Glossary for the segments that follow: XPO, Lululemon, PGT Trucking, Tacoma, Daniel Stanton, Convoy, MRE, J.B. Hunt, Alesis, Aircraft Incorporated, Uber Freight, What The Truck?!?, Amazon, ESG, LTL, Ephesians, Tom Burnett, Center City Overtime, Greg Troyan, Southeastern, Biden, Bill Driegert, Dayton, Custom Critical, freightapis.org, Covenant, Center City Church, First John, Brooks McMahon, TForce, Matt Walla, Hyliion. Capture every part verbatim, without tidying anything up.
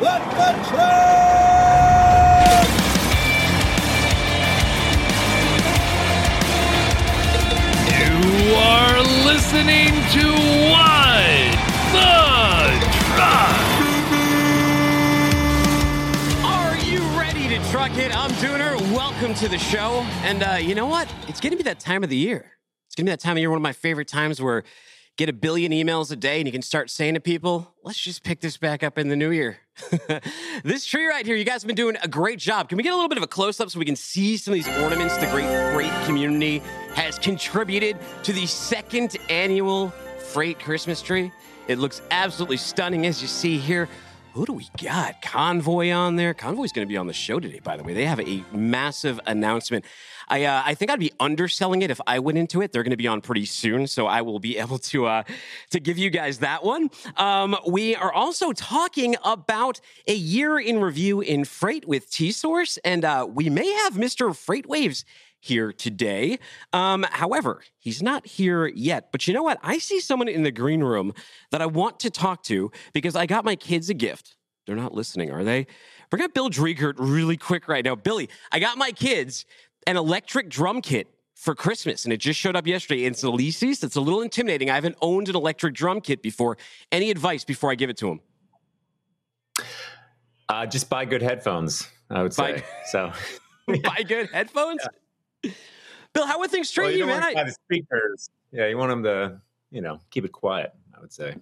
What the Truck? You are listening to What the Truck? Are you ready to truck it? I'm Dooner. Welcome to the show. And uh, you know what? It's going to be that time of the year. It's going to be that time of year, one of my favorite times where get a billion emails a day, and you can start saying to people, let's just pick this back up in the new year. This tree right here, you guys have been doing a great job. Can we get a little bit of a close-up so we can see some of these ornaments the great freight community has contributed to the second annual Freight Christmas tree? It looks absolutely stunning, as you see here. Who do we got? Convoy on there. Convoy's going to be on the show today, by the way. They have a massive announcement. I uh, I think I'd be underselling it if I went into it. They're going to be on pretty soon, so I will be able to uh, to give you guys that one. Um, we are also talking about a year in review in freight with TForce, and uh, we may have Mister FreightWaves here today. Um, however, he's not here yet. But you know what? I see someone in the green room that I want to talk to because I got my kids a gift. They're not listening, are they? We're going to Bill Driegert really quick right now. Billy, I got my kids an electric drum kit for Christmas, and it just showed up yesterday. It's Alesis. It's a little intimidating. I haven't owned an electric drum kit before. Any advice before I give it to him? Uh, just buy good headphones, I would buy, say. So buy good headphones? Yeah. Bill, how would things treat well, you, you man? I... the speakers. Yeah, you want them to, you know, keep it quiet, I would say.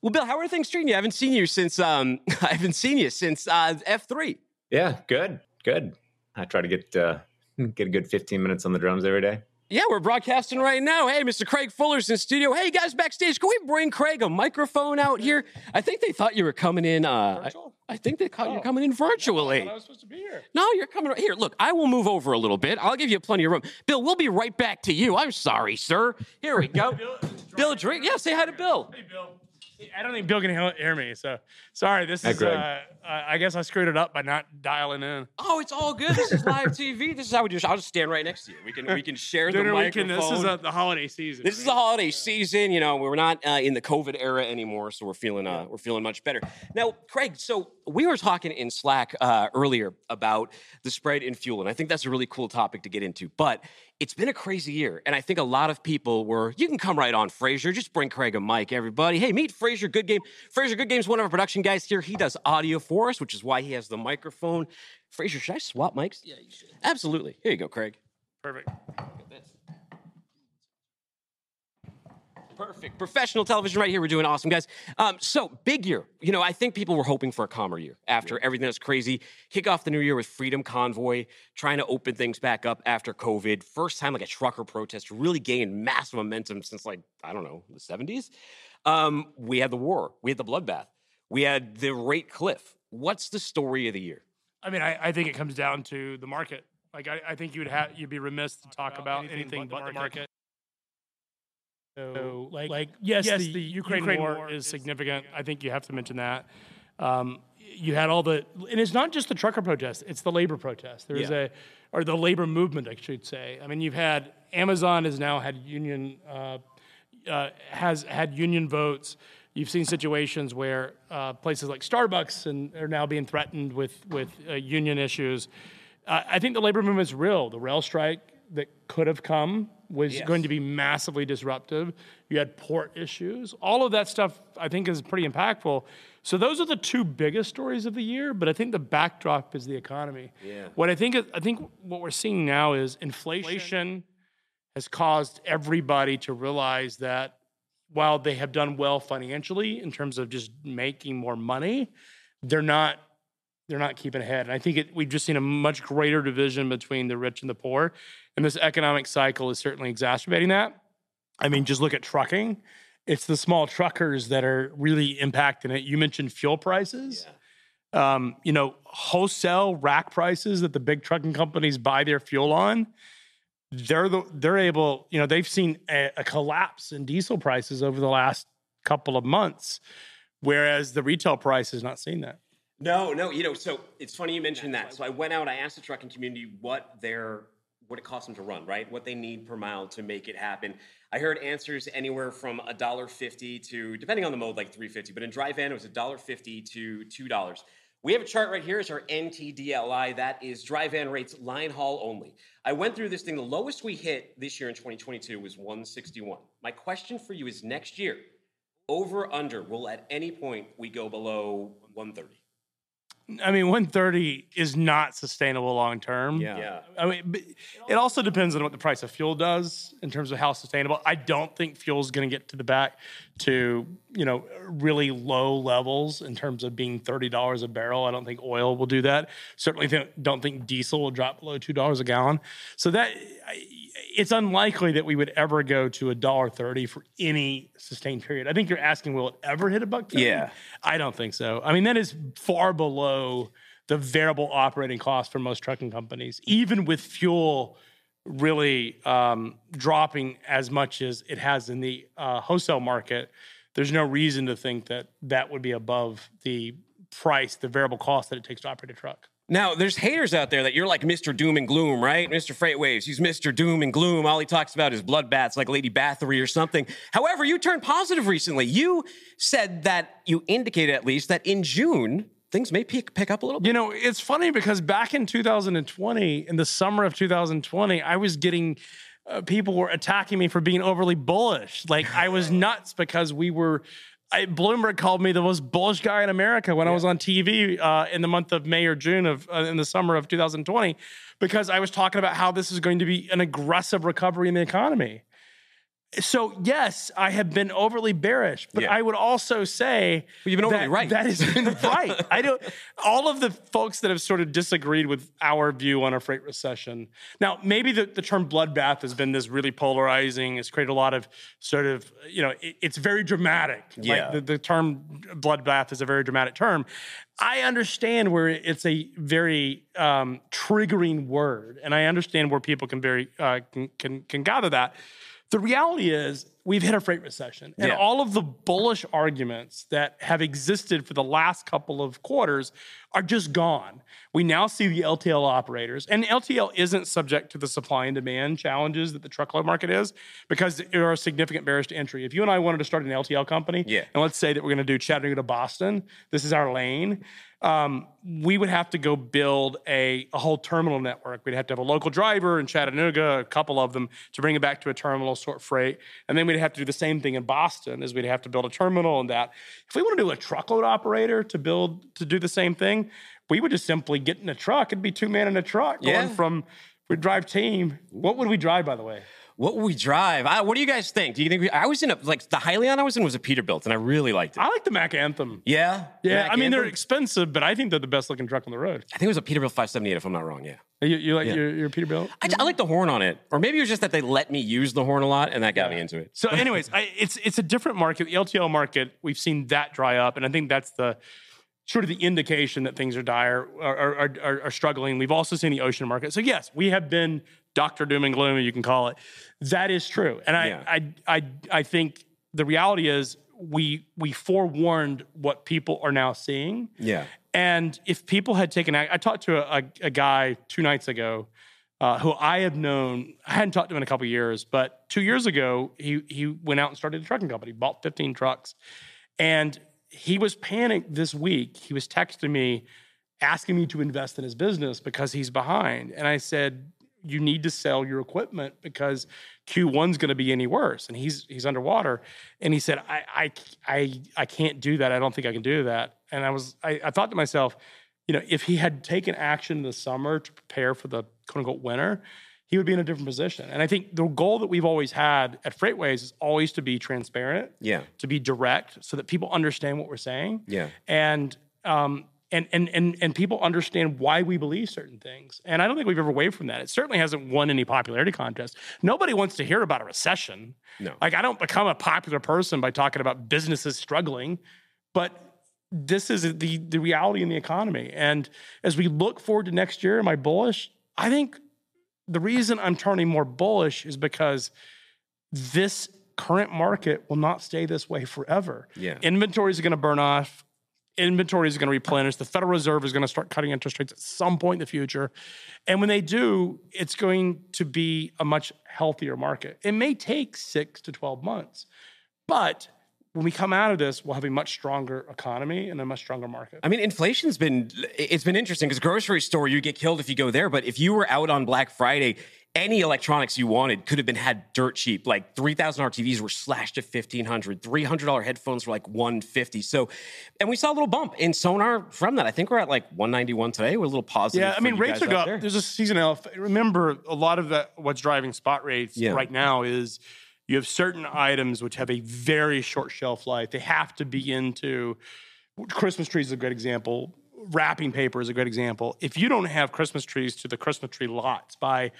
Well, Bill, how are things treating you? I haven't seen you since um, I haven't seen you since uh, F three. Yeah, good, good. I try to get uh, get a good fifteen minutes on the drums every day. Yeah, we're broadcasting right now. Hey, Mister Craig Fuller's in studio. Hey, guys backstage, can we bring Craig a microphone out here? I think they thought you were coming in. Uh, Virtual? I, I think they thought oh. you were coming in virtually. I, I was supposed to be here. No, you're coming right here. Look, I will move over a little bit. I'll give you plenty of room. Bill, we'll be right back to you. I'm sorry, sir. Here we go. Bill, Bill Drake. Yeah, say hi to Bill. Hey, Bill. I don't think Bill can hear me, so sorry. This is, uh, I guess I screwed it up by not dialing in. Oh, it's all good. This is live T V. This is how we do it. I'll just stand right next to you. We can we can share Dinner the microphone. Weekend, this is uh, the holiday season. This right? is the holiday yeah. season. You know, we're not uh, in the COVID era anymore, so we're feeling uh, we're feeling much better now. Craig, so we were talking in Slack uh, earlier about the spread in fuel, and I think that's a really cool topic to get into. But it's been a crazy year, and I think a lot of people were, you can come right on, Frazier. Just bring Craig a mic, everybody. Hey, meet Frazier Good Game. Frazier Good Game's one of our production guys here. He does audio for us, which is why he has the microphone. Frazier, should I swap mics? Yeah, you should. Absolutely. Here you go, Craig. Perfect. Perfect. Professional television right here. We're doing awesome, guys. Um, so, big year. You know, I think people were hoping for a calmer year after yeah. everything that's crazy. Kick off the new year with Freedom Convoy, trying to open things back up after COVID. First time, like, a trucker protest really gained massive momentum since, like, I don't know, the seventies. Um, we had the war. We had the bloodbath. We had the rate cliff. What's the story of the year? I mean, I, I think it comes down to the market. Like, I, I think you'd have you'd be remiss to talk about anything, anything but, but the market. market. So, like, like yes, yes, the, the Ukraine, Ukraine war, war is significant. I think you have to mention that. Um, you had all the, and it's not just the trucker protest; it's the labor protest. There yeah. is a, or the labor movement, I should say. I mean, you've had Amazon has now had union, uh, uh, has had union votes. You've seen situations where uh, places like Starbucks and are now being threatened with with uh, union issues. Uh, I think the labor movement is real. The rail strike that could have come was yes. going to be massively disruptive. You had port issues. All of that stuff, I think, is pretty impactful. So those are the two biggest stories of the year, but I think the backdrop is the economy. Yeah. What I think is, I think what we're seeing now is inflation, inflation has caused everybody to realize that while they have done well financially in terms of just making more money, they're not they're not keeping ahead. And I think it, we've just seen a much greater division between the rich and the poor. And this economic cycle is certainly exacerbating that. I mean, just look at trucking. It's the small truckers that are really impacting it. You mentioned fuel prices. Yeah. Um, you know, wholesale rack prices that the big trucking companies buy their fuel on. They're the, they're able, you know, they've seen a, a collapse in diesel prices over the last couple of months, whereas the retail price has not seen that. No, no, you know, so it's funny you mentioned that. So I went out, I asked the trucking community what their, what it costs them to run, right? What they need per mile to make it happen. I heard answers anywhere from one dollar fifty to, depending on the mode, like three dollars and fifty cents, but in dry van, it was one dollar fifty to two dollars. We have a chart right here. It's our N T D L I. That is dry van rates, line haul only. I went through this thing. The lowest we hit this year in twenty twenty-two was one sixty-one. My question for you is next year, over, under, will at any point we go below one thirty? I mean, one thirty is not sustainable long term. Yeah. yeah. I mean, it also depends on what the price of fuel does in terms of how sustainable. I don't think fuel is going to get to the back to, you know, really low levels in terms of being thirty dollars a barrel. I don't think oil will do that. Certainly th- don't think diesel will drop below two dollars a gallon. So that it's unlikely that we would ever go to one dollar thirty for any sustained period. I think you're asking, will it ever hit a buck? Yeah. I don't think so. I mean, that is far below the variable operating cost for most trucking companies, even with fuel really um, dropping as much as it has in the uh, wholesale market. There's no reason to think that that would be above the price, the variable cost that it takes to operate a truck. Now, there's haters out there that you're like Mister Doom and Gloom, right? Mister Freight Waves, he's Mister Doom and Gloom. All he talks about is bloodbaths like Lady Bathory or something. However, you turned positive recently. You said that, you indicated at least, that in June, things may pick, pick up a little bit. You know, it's funny because back in two thousand twenty, in the summer of two thousand twenty, I was getting... Uh, people were attacking me for being overly bullish. Like, I was nuts because we were... I, Bloomberg called me the most bullish guy in America when yeah. I was on T V uh, in the month of May or June of uh, in the summer of two thousand twenty, because I was talking about how this is going to be an aggressive recovery in the economy. So, yes, I have been overly bearish, but yeah. I would also say well, you've been overly that, right. that has been right. I don't. All of the folks that have sort of disagreed with our view on a freight recession. Now, maybe the, the term bloodbath has been this really polarizing. It's created a lot of sort of, you know, it, it's very dramatic. Yeah. Like the, the term bloodbath is a very dramatic term. I understand where it's a very um, triggering word, and I understand where people can very uh, can, can can gather that. The reality is we've hit a freight recession, and yeah. all of the bullish arguments that have existed for the last couple of quarters are just gone. We now see the L T L operators, and L T L isn't subject to the supply and demand challenges that the truckload market is, because there are significant barriers to entry. If you and I wanted to start an L T L company, yeah. and let's say that we're going to do Chattanooga to Boston, this is our lane, um, we would have to go build a, a whole terminal network. We'd have to have a local driver in Chattanooga, a couple of them, to bring it back to a terminal, sort freight, and then we'd have to do the same thing in Boston, is we'd have to build a terminal and that. If we want to do a truckload operator to build, to do the same thing, we would just simply get in a truck. It'd be two men in a truck going yeah. from, we'd drive team. What would we drive, by the way? What would we drive? I, what do you guys think? Do you think we, I was in a, like the Hyliion I was in was a Peterbilt, and I really liked it. I like the Mack Anthem. Yeah? Yeah, Mac I mean, Anthem? They're expensive, but I think they're the best looking truck on the road. I think it was a Peterbilt five seventy-eight, if I'm not wrong, yeah. You, you like yeah. your, your Peterbilt? I, I like the horn on it. Or maybe it was just that they let me use the horn a lot, and that got yeah. me into it. So anyways, I, it's it's a different market. The L T L market, we've seen that dry up, and I think that's the sort of the indication that things are dire, are, are, are, are struggling. We've also seen the ocean market. So yes, we have been Doctor Doom and Gloom, you can call it. That is true. And I, yeah. I, I, I think the reality is we we forewarned what people are now seeing. Yeah. And if people had taken, I, I talked to a, a, a guy two nights ago uh, who I have known. I hadn't talked to him in a couple of years, but two years ago, he he went out and started a trucking company, bought fifteen trucks. And he was panicked this week. He was texting me, asking me to invest in his business because he's behind. And I said, you need to sell your equipment because Q one's going to be any worse. And he's he's underwater. And he said, I, I, I, I can't do that. I don't think I can do that. And I was I, I thought to myself, you know, if he had taken action this summer to prepare for the quote-unquote winter, he would be in a different position. And I think the goal that we've always had at FreightWaves is always to be transparent, yeah, to be direct so that people understand what we're saying. Yeah. And um And and and and people understand why we believe certain things. And I don't think we've ever wavered from that. It certainly hasn't won any popularity contest. Nobody wants to hear about a recession. No. Like, I don't become a popular person by talking about businesses struggling, but this is the, the reality in the economy. And as we look forward to next year, am I bullish? I think the reason I'm turning more bullish is because this current market will not stay this way forever. Yeah. Inventories are going to burn off. Inventory is going to replenish. The Federal Reserve is going to start cutting interest rates at some point in the future. And when they do, it's going to be a much healthier market. It may take six to twelve months, but when we come out of this, we'll have a much stronger economy and a much stronger market. I mean, inflation's been, it's been interesting because grocery store, you get killed if you go there. But if you were out on Black Friday, any electronics you wanted could have been had dirt cheap. Like three thousand dollar T Vs were slashed to fifteen hundred dollars. three hundred dollar headphones were like one hundred fifty dollars. So, and we saw a little bump in Sonar from that. I think we're at like one ninety-one today. We're a little positive. Yeah, I mean, rates are up. There. There's a seasonality. Remember, a lot of the, what's driving spot rates yeah. right now is you have certain items which have a very short shelf life. They have to be into, Christmas trees is a great example. Wrapping paper is a great example. If you don't have Christmas trees to the Christmas tree lots by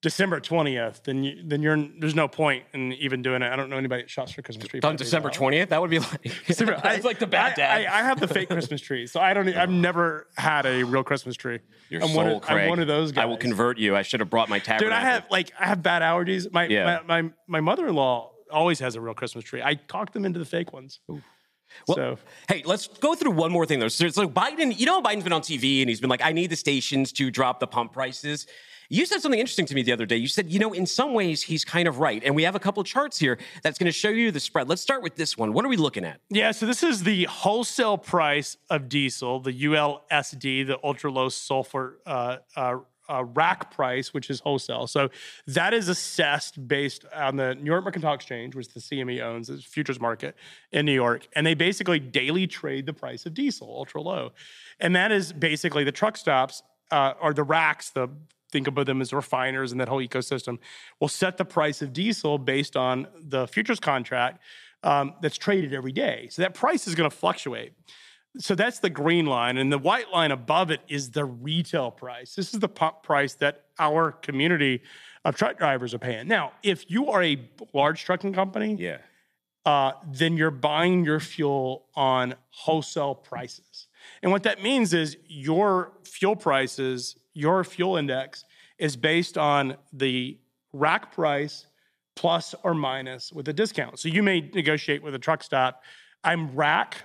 December twentieth, then you, then you're there's no point in even doing it. I don't know anybody that shops for Christmas trees. On December twentieth? That would be like... December, I, it's like the bad I, dad. I, I have the fake Christmas trees, so I don't, I've never had a real Christmas tree. You're I'm soul, one of, Craig. I'm one of those guys. I will convert you. I should have brought my tabernacle. Dude, I have, like, I have bad allergies. My, yeah. my, my, my mother-in-law always has a real Christmas tree. I talked them into the fake ones. Ooh. Well, so. Hey, let's go through one more thing, though. So it's like Biden, you know, Biden's been on T V and he's been like, I need the stations to drop the pump prices. You said something interesting to me the other day. You said, you know, in some ways, he's kind of right. And we have a couple charts here that's going to show you the spread. Let's start with this one. What are we looking at? Yeah, so this is the wholesale price of diesel, the U L S D, the ultra-low sulfur uh, uh, uh, rack price, which is wholesale. So that is assessed based on the New York Mercantile Exchange, which the C M E owns, the futures market in New York. And they basically daily trade the price of diesel, ultra-low. And that is basically the truck stops uh, or the racks, the think about them as refiners and that whole ecosystem, will set the price of diesel based on the futures contract um, that's traded every day. So that price is going to fluctuate. So that's the green line. And the white line above it is the retail price. This is the pump price that our community of truck drivers are paying. Now, if you are a large trucking company, yeah, uh, then you're buying your fuel on wholesale prices. And what that means is your fuel prices... Your fuel index is based on the rack price plus or minus with a discount. So you may negotiate with a truck stop. I'm rack,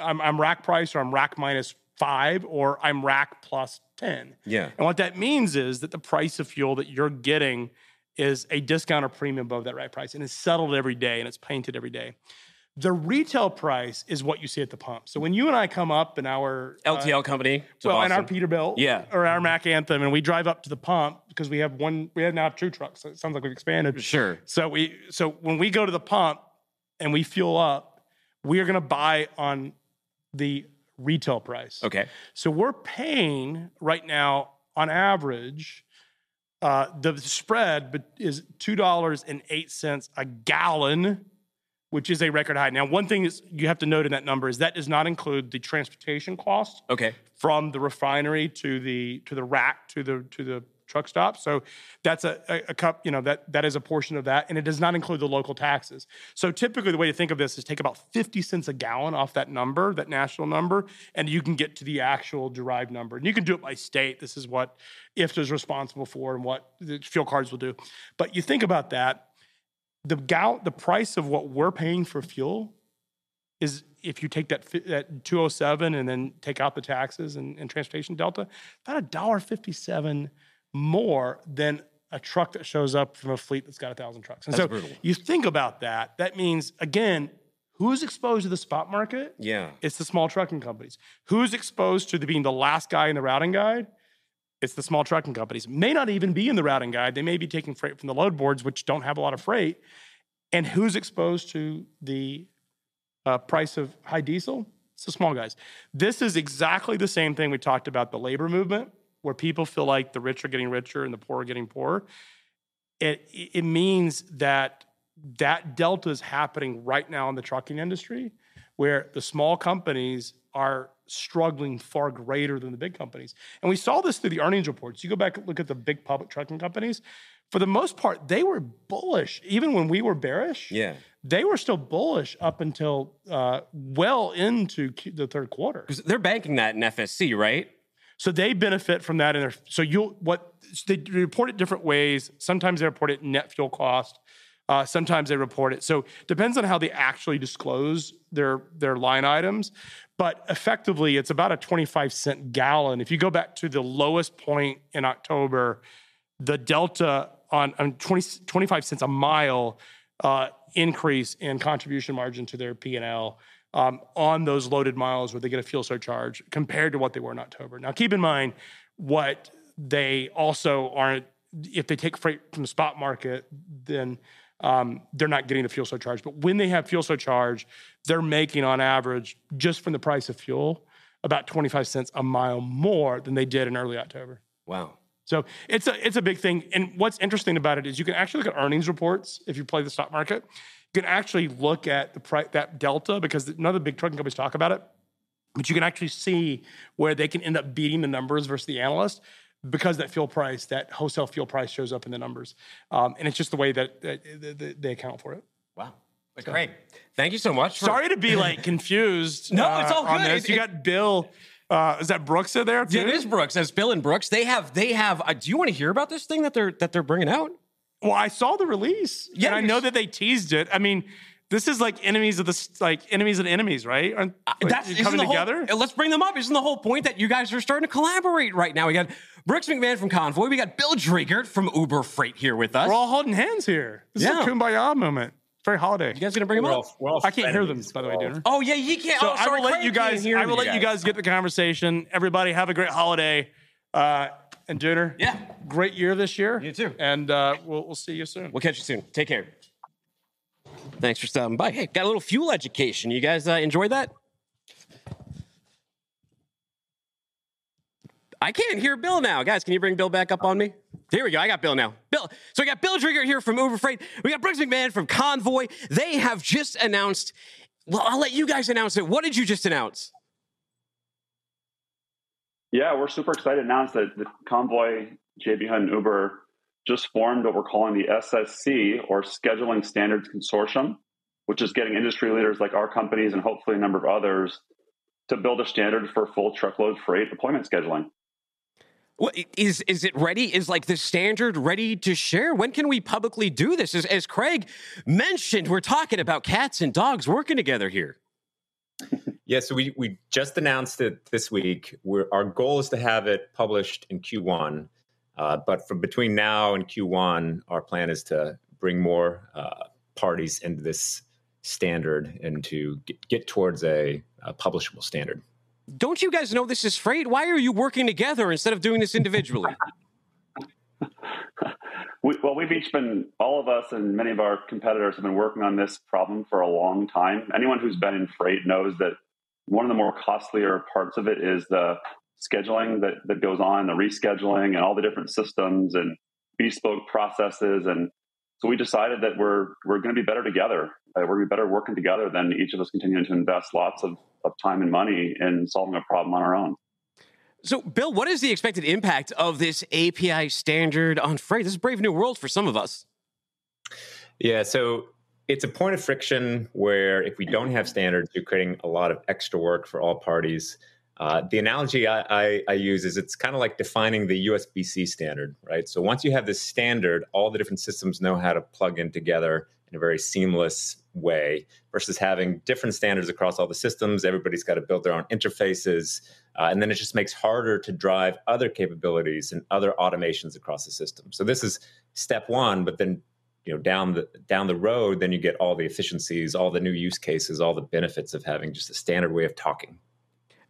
I'm, I'm rack price, or I'm rack minus five, or I'm rack plus ten. Yeah. And what that means is that the price of fuel that you're getting is a discount or premium above that rack price, and it's settled every day and it's painted every day. The retail price is what you see at the pump. So when you and I come up in our... L T L uh, company. Well, in our Peterbilt yeah. or our Mack Anthem, and we drive up to the pump because we have one... We have now two trucks, so it sounds like we've expanded. Sure. So we so when we go to the pump and we fuel up, we are going to buy on the retail price. Okay. So we're paying right now, on average... Uh, the spread is two dollars and eight cents a gallon... which is a record high. Now, one thing is you have to note in that number is that does not include the transportation cost okay. from the refinery to the to the rack to the to the truck stop. So that's a, a, a cup, you know, that that is a portion of that. And it does not include the local taxes. So typically the way to think of this is take about fifty cents a gallon off that number, that national number, and you can get to the actual derived number. And you can do it by state. This is what I F T A is responsible for and what the fuel cards will do. But you think about that. The gal- the price of what we're paying for fuel is, if you take that that two oh seven and then take out the taxes and, and transportation delta, about one dollar and fifty-seven cents more than a truck that shows up from a fleet that's got one thousand trucks. And that's so brutal. You think about that. That means, again, who's exposed to the spot market? Yeah. It's the small trucking companies. Who's exposed to the, being the last guy in the routing guide? It's the small trucking companies. May not even be in the routing guide. They may be taking freight from the load boards, which don't have a lot of freight. And who's exposed to the uh, price of high diesel? It's the small guys. This is exactly the same thing we talked about the labor movement, where people feel like the rich are getting richer and the poor are getting poorer. It, it means that that delta is happening right now in the trucking industry, where the small companies are struggling far greater than the big companies. And we saw this through the earnings reports. You go back and look at the big public trucking companies. For the most part, they were bullish. Even when we were bearish, yeah, they were still bullish up until uh, well into Q- the third quarter. Because they're banking that in F S C, right? So they benefit from that. In their, so you'll what they report it different ways. Sometimes they report it net fuel cost. Uh, sometimes they report it. So depends on how they actually disclose their their line items. But effectively, it's about a twenty-five cent gallon. If you go back to the lowest point in October, the delta on, on twenty, twenty-five cents a mile uh, increase in contribution margin to their P and L um, on those loaded miles where they get a fuel surcharge compared to what they were in October. Now, keep in mind what they also aren't, if they take freight from the spot market, then um, they're not getting the fuel surcharge. But when they have fuel surcharge, they're making on average, just from the price of fuel, about twenty-five cents a mile more than they did in early October. Wow. So it's a it's a big thing. And what's interesting about it is you can actually look at earnings reports if you play the stock market. You can actually look at the price, that delta, because none of the big trucking companies talk about it. But you can actually see where they can end up beating the numbers versus the analyst because that fuel price, that wholesale fuel price shows up in the numbers. Um, and it's just the way that, that, that they account for it. Wow. So. Great. Thank you so much. For... Sorry to be like confused. No, uh, it's all good. It, you it, got Bill... Uh, is that Brooks in there too? It is Brooks. That's Bill and Brooks. They have. They have. Uh, do you want to hear about this thing that they're that they're bringing out? Well, I saw the release. Yeah, and I know that they teased it. I mean, this is like enemies of the like enemies and enemies, right? Like, that's coming together. Whole, let's bring them up. Isn't the whole point that you guys are starting to collaborate right now? We got Brooks McMahon from Convoy. We got Bill Driegert from Uber Freight here with us. We're all holding hands here. This yeah. is a kumbaya moment. Very holiday. You guys gonna bring them up? All, I can't hear them, by the way, Dooner. Oh yeah, he can't. So oh, sorry, I will let you guys. I will let guys. you guys get the conversation. Everybody, have a great holiday. Uh, and Dooner, yeah, great year this year. You too. And uh, we'll we'll see you soon. We'll catch you soon. Take care. Thanks for stopping by. Hey, got a little fuel education. You guys uh, enjoyed that? I can't hear Bill now, guys. Can you bring Bill back up on me? Here we go. I got Bill now. Bill. So we got Bill Driegert here from Uber Freight. We got Brooks McMahon from Convoy. They have just announced. Well, I'll let you guys announce it. What did you just announce? Yeah, we're super excited to announce that the Convoy, J B. Hunt, and Uber just formed what we're calling the S S C, or Scheduling Standards Consortium, which is getting industry leaders like our companies and hopefully a number of others to build a standard for full truckload freight deployment scheduling. Well, is is it ready? Is like the standard ready to share? When can we publicly do this? As, as Craig mentioned, we're talking about cats and dogs working together here. Yeah, so we, we just announced it this week. We're, our goal is to have it published in Q one. Uh, but from between now and Q one, our plan is to bring more uh, parties into this standard and to get, get towards a, a publishable standard. Don't you guys know this is freight? Why are you working together instead of doing this individually? we, well, we've each been, all of us and many of our competitors have been working on this problem for a long time. Anyone who's been in freight knows that one of the more costlier parts of it is the scheduling that, that goes on, the rescheduling and all the different systems and bespoke processes. And so we decided that we're, we're going to be better together. Uh, we're going to be better working together than each of us continuing to invest lots of of time and money in solving a problem on our own. So, Bill, what is the expected impact of this A P I standard on freight? This is a brave new world for some of us. Yeah, so it's a point of friction where if we don't have standards, you're creating a lot of extra work for all parties. Uh, the analogy I, I, I use is it's kind of like defining the U S B C standard, right? So once you have this standard, all the different systems know how to plug in together in a very seamless way versus having different standards across all the systems. Everybody's got to build their own interfaces. Uh, and then it just makes harder to drive other capabilities and other automations across the system. So this is step one, but then, you know, down the, down the road, then you get all the efficiencies, all the new use cases, all the benefits of having just a standard way of talking.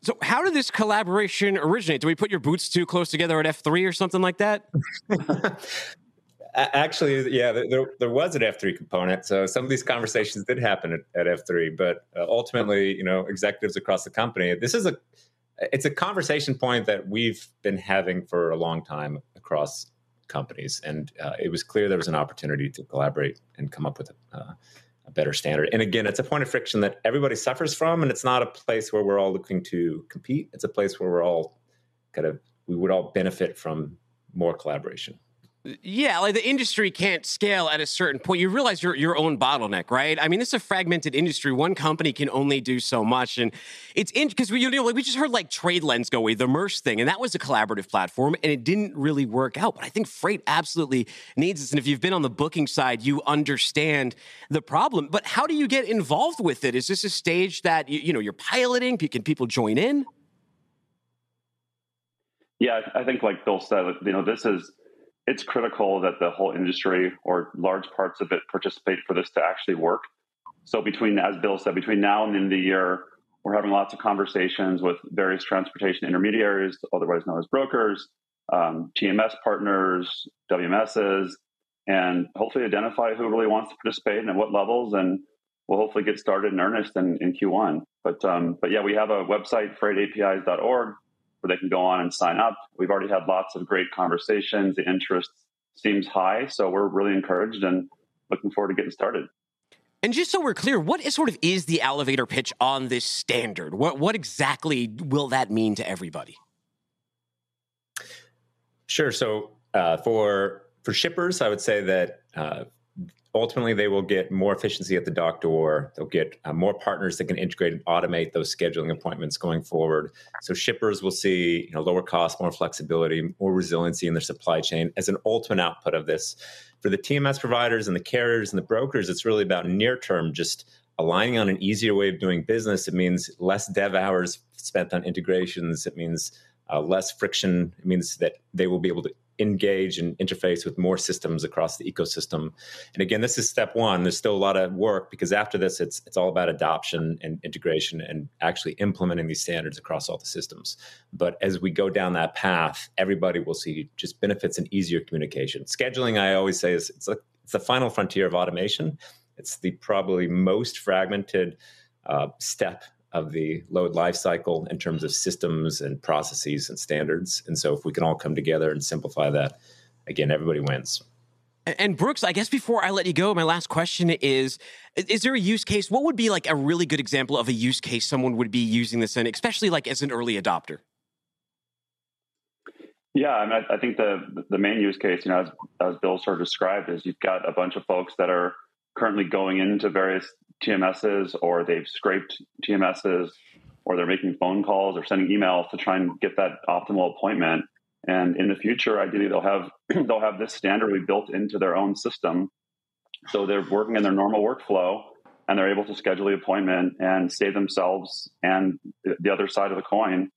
So how did this collaboration originate? Do we put your boots too close together at F three or something like that? Actually, yeah, there, there was an F three component. So some of these conversations did happen at, at F three, but uh, ultimately, you know, executives across the company, this is a, it's a conversation point that we've been having for a long time across companies. And uh, it was clear there was an opportunity to collaborate and come up with a, uh, a better standard. And again, it's a point of friction that everybody suffers from, and it's not a place where we're all looking to compete. It's a place where we're all kind of, we would all benefit from more collaboration. Yeah, like the industry can't scale at a certain point. You realize you're your own bottleneck, right? I mean, this is a fragmented industry. One company can only do so much. And it's because we, you know, like we just heard like TradeLens go away, the MERS thing, and that was a collaborative platform, and it didn't really work out. But I think freight absolutely needs this. And if you've been on the booking side, you understand the problem. But how do you get involved with it? Is this a stage that, you, you know, you're piloting? Can people join in? Yeah, I think like Bill said, you know, this is it's critical that the whole industry or large parts of it participate for this to actually work. So between, as Bill said, between now and the end of the year, we're having lots of conversations with various transportation intermediaries, otherwise known as brokers, um, T M S partners, W M Ss, and hopefully identify who really wants to participate and at what levels. And we'll hopefully get started in earnest in, in Q one. But um, but yeah, we have a website, freight A P I s dot org, where they can go on and sign up. We've already had lots of great conversations. The interest seems high, so we're really encouraged and looking forward to getting started. And just so we're clear, what is sort of is the elevator pitch on this standard? What what exactly will that mean to everybody? Sure. So uh, for for shippers, I would say that uh, ultimately they will get more efficiency at the dock door. They'll get uh, more partners that can integrate and automate those scheduling appointments going forward. So shippers will see, you know, lower costs, more flexibility, more resiliency in their supply chain as an ultimate output of this. For the T M S providers and the carriers and the brokers, it's really about near term, just aligning on an easier way of doing business. It means less dev hours spent on integrations. It means uh, less friction. It means that they will be able to engage and interface with more systems across the ecosystem. And again, this is step one. There's still a lot of work because after this, it's it's all about adoption and integration and actually implementing these standards across all the systems. But as we go down that path, everybody will see just benefits and easier communication. Scheduling, I always say, is it's, a, it's the final frontier of automation. It's the probably most fragmented uh, step of the load lifecycle in terms of systems and processes and standards. And so if we can all come together and simplify that, again, everybody wins. And Brooks, I guess before I let you go, my last question is, is there a use case? What would be like a really good example of a use case someone would be using this in, especially like as an early adopter? Yeah, I mean, I think the the main use case, you know, as, as Bill sort of described, is you've got a bunch of folks that are currently going into various T M Ss, or they've scraped T M Ss, or they're making phone calls or sending emails to try and get that optimal appointment. And in the future, ideally, they'll have they'll have this standard built into their own system, so they're working in their normal workflow and they're able to schedule the appointment and save themselves and the other side of the coin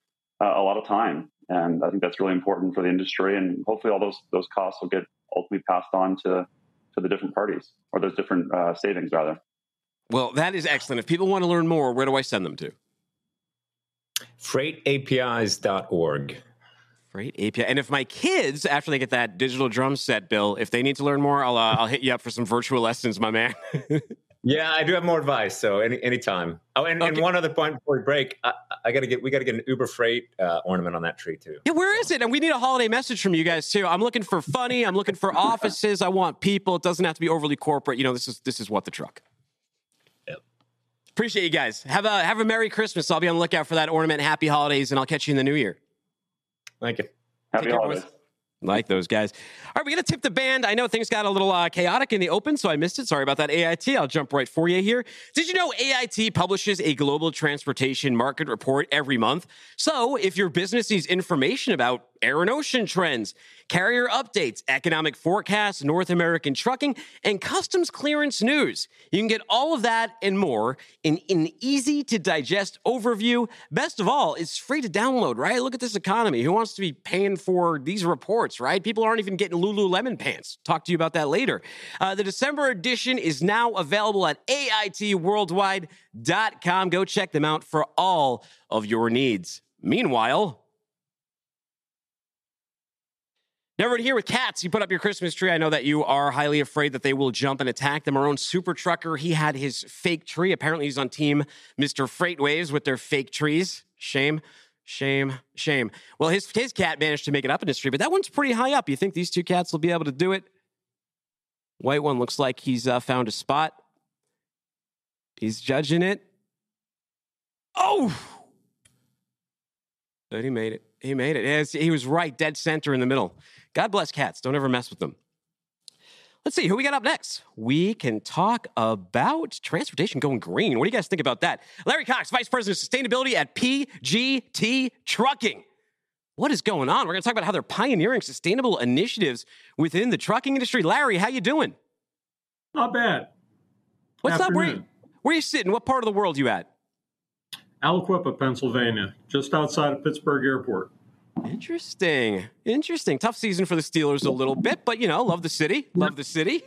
uh, a lot of time. And I think that's really important for the industry. And hopefully, all those those costs will get ultimately passed on to to the different parties, or those different uh, savings rather. Well, that is excellent. If people want to learn more, where do I send them to? freight A P I s dot org. Freight A P I. And if my kids, after they get that digital drum set, Bill, if they need to learn more, I'll uh, I'll hit you up for some virtual lessons, my man. Yeah, I do have more advice. So any anytime. Oh, and, okay. and one other point before we break, I, I gotta get we gotta get an Uber Freight uh, ornament on that tree too. Yeah, where is it? And we need a holiday message from you guys too. I'm looking for funny. I'm looking for offices. I want people. It doesn't have to be overly corporate. You know, this is this is What the Truck. Appreciate you guys. Have a have a Merry Christmas. I'll be on the lookout for that ornament. Happy holidays, and I'll catch you in the new year. Thank you. Happy holidays. Boys. Like those guys. All right, we're going to tip the band. I know things got a little uh, chaotic in the open, so I missed it. Sorry about that, A I T. I'll jump right for you here. Did you know A I T publishes a global transportation market report every month? So if your business needs information about air and ocean trends, carrier updates, economic forecasts, North American trucking, and customs clearance news, you can get all of that and more in an easy-to-digest overview. Best of all, it's free to download, right? Look at this economy. Who wants to be paying for these reports, right? People aren't even getting Lululemon pants. Talk to you about that later. Uh, the December edition is now available at A I T worldwide dot com. Go check them out for all of your needs. Meanwhile... Now we're here with cats. You put up your Christmas tree. I know that you are highly afraid that they will jump and attack them. Our own super trucker, he had his fake tree. Apparently he's on team Mister FreightWaves with their fake trees. Shame, shame, shame. Well, his, his cat managed to make it up in his tree, but that one's pretty high up. You think these two cats will be able to do it? White one looks like he's uh, found a spot. He's judging it. Oh! But he made it. He made it. He was right dead center in the middle. God bless cats. Don't ever mess with them. Let's see who we got up next. We can talk about transportation going green. What do you guys think about that? Larry Cox, Vice President of Sustainability at P G T Trucking. What is going on? We're going to talk about how they're pioneering sustainable initiatives within the trucking industry. Larry, how you doing? Not bad. What's Afternoon. Up? Where are, you, where are you sitting? What part of the world are you at? Aliquippa, Pennsylvania, just outside of Pittsburgh Airport. Interesting. Interesting. Tough season for the Steelers a little bit, but, you know, love the city. Love the city.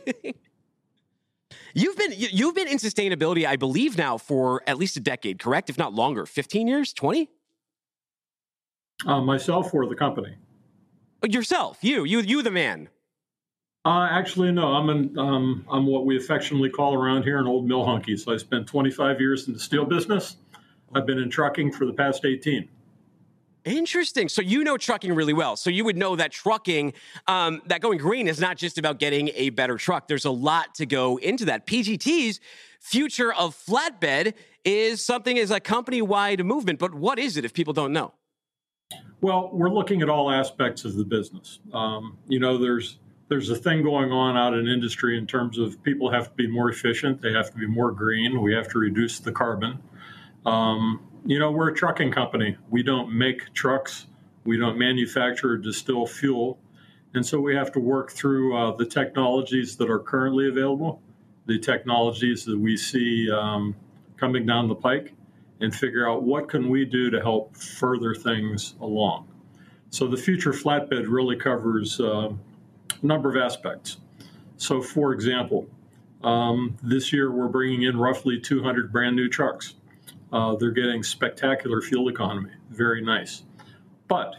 You've been you've been in sustainability, I believe, now for at least a decade, correct? If not longer, fifteen years, twenty? Uh, myself or the company? Yourself, you, you, you, the man. Uh, actually, no. I'm an um, I'm what we affectionately call around here an old mill hunky. So I spent twenty-five years in the steel business. I've been in trucking for the past eighteen. Interesting. So you know trucking really well. So you would know that trucking, um, that going green is not just about getting a better truck. There's a lot to go into that. P G T's future of flatbed is something is a company-wide movement. But what is it if people don't know? Well, we're looking at all aspects of the business. Um, you know, there's there's a thing going on out in industry in terms of people have to be more efficient. They have to be more green. We have to reduce the carbon. Um, you know, we're a trucking company. We don't make trucks. We don't manufacture or distill fuel. And so we have to work through uh, the technologies that are currently available, the technologies that we see um, coming down the pike, and figure out what can we do to help further things along. So the future flatbed really covers uh, a number of aspects. So for example, um, this year we're bringing in roughly two hundred brand new trucks. Uh, they're getting spectacular fuel economy, very nice. But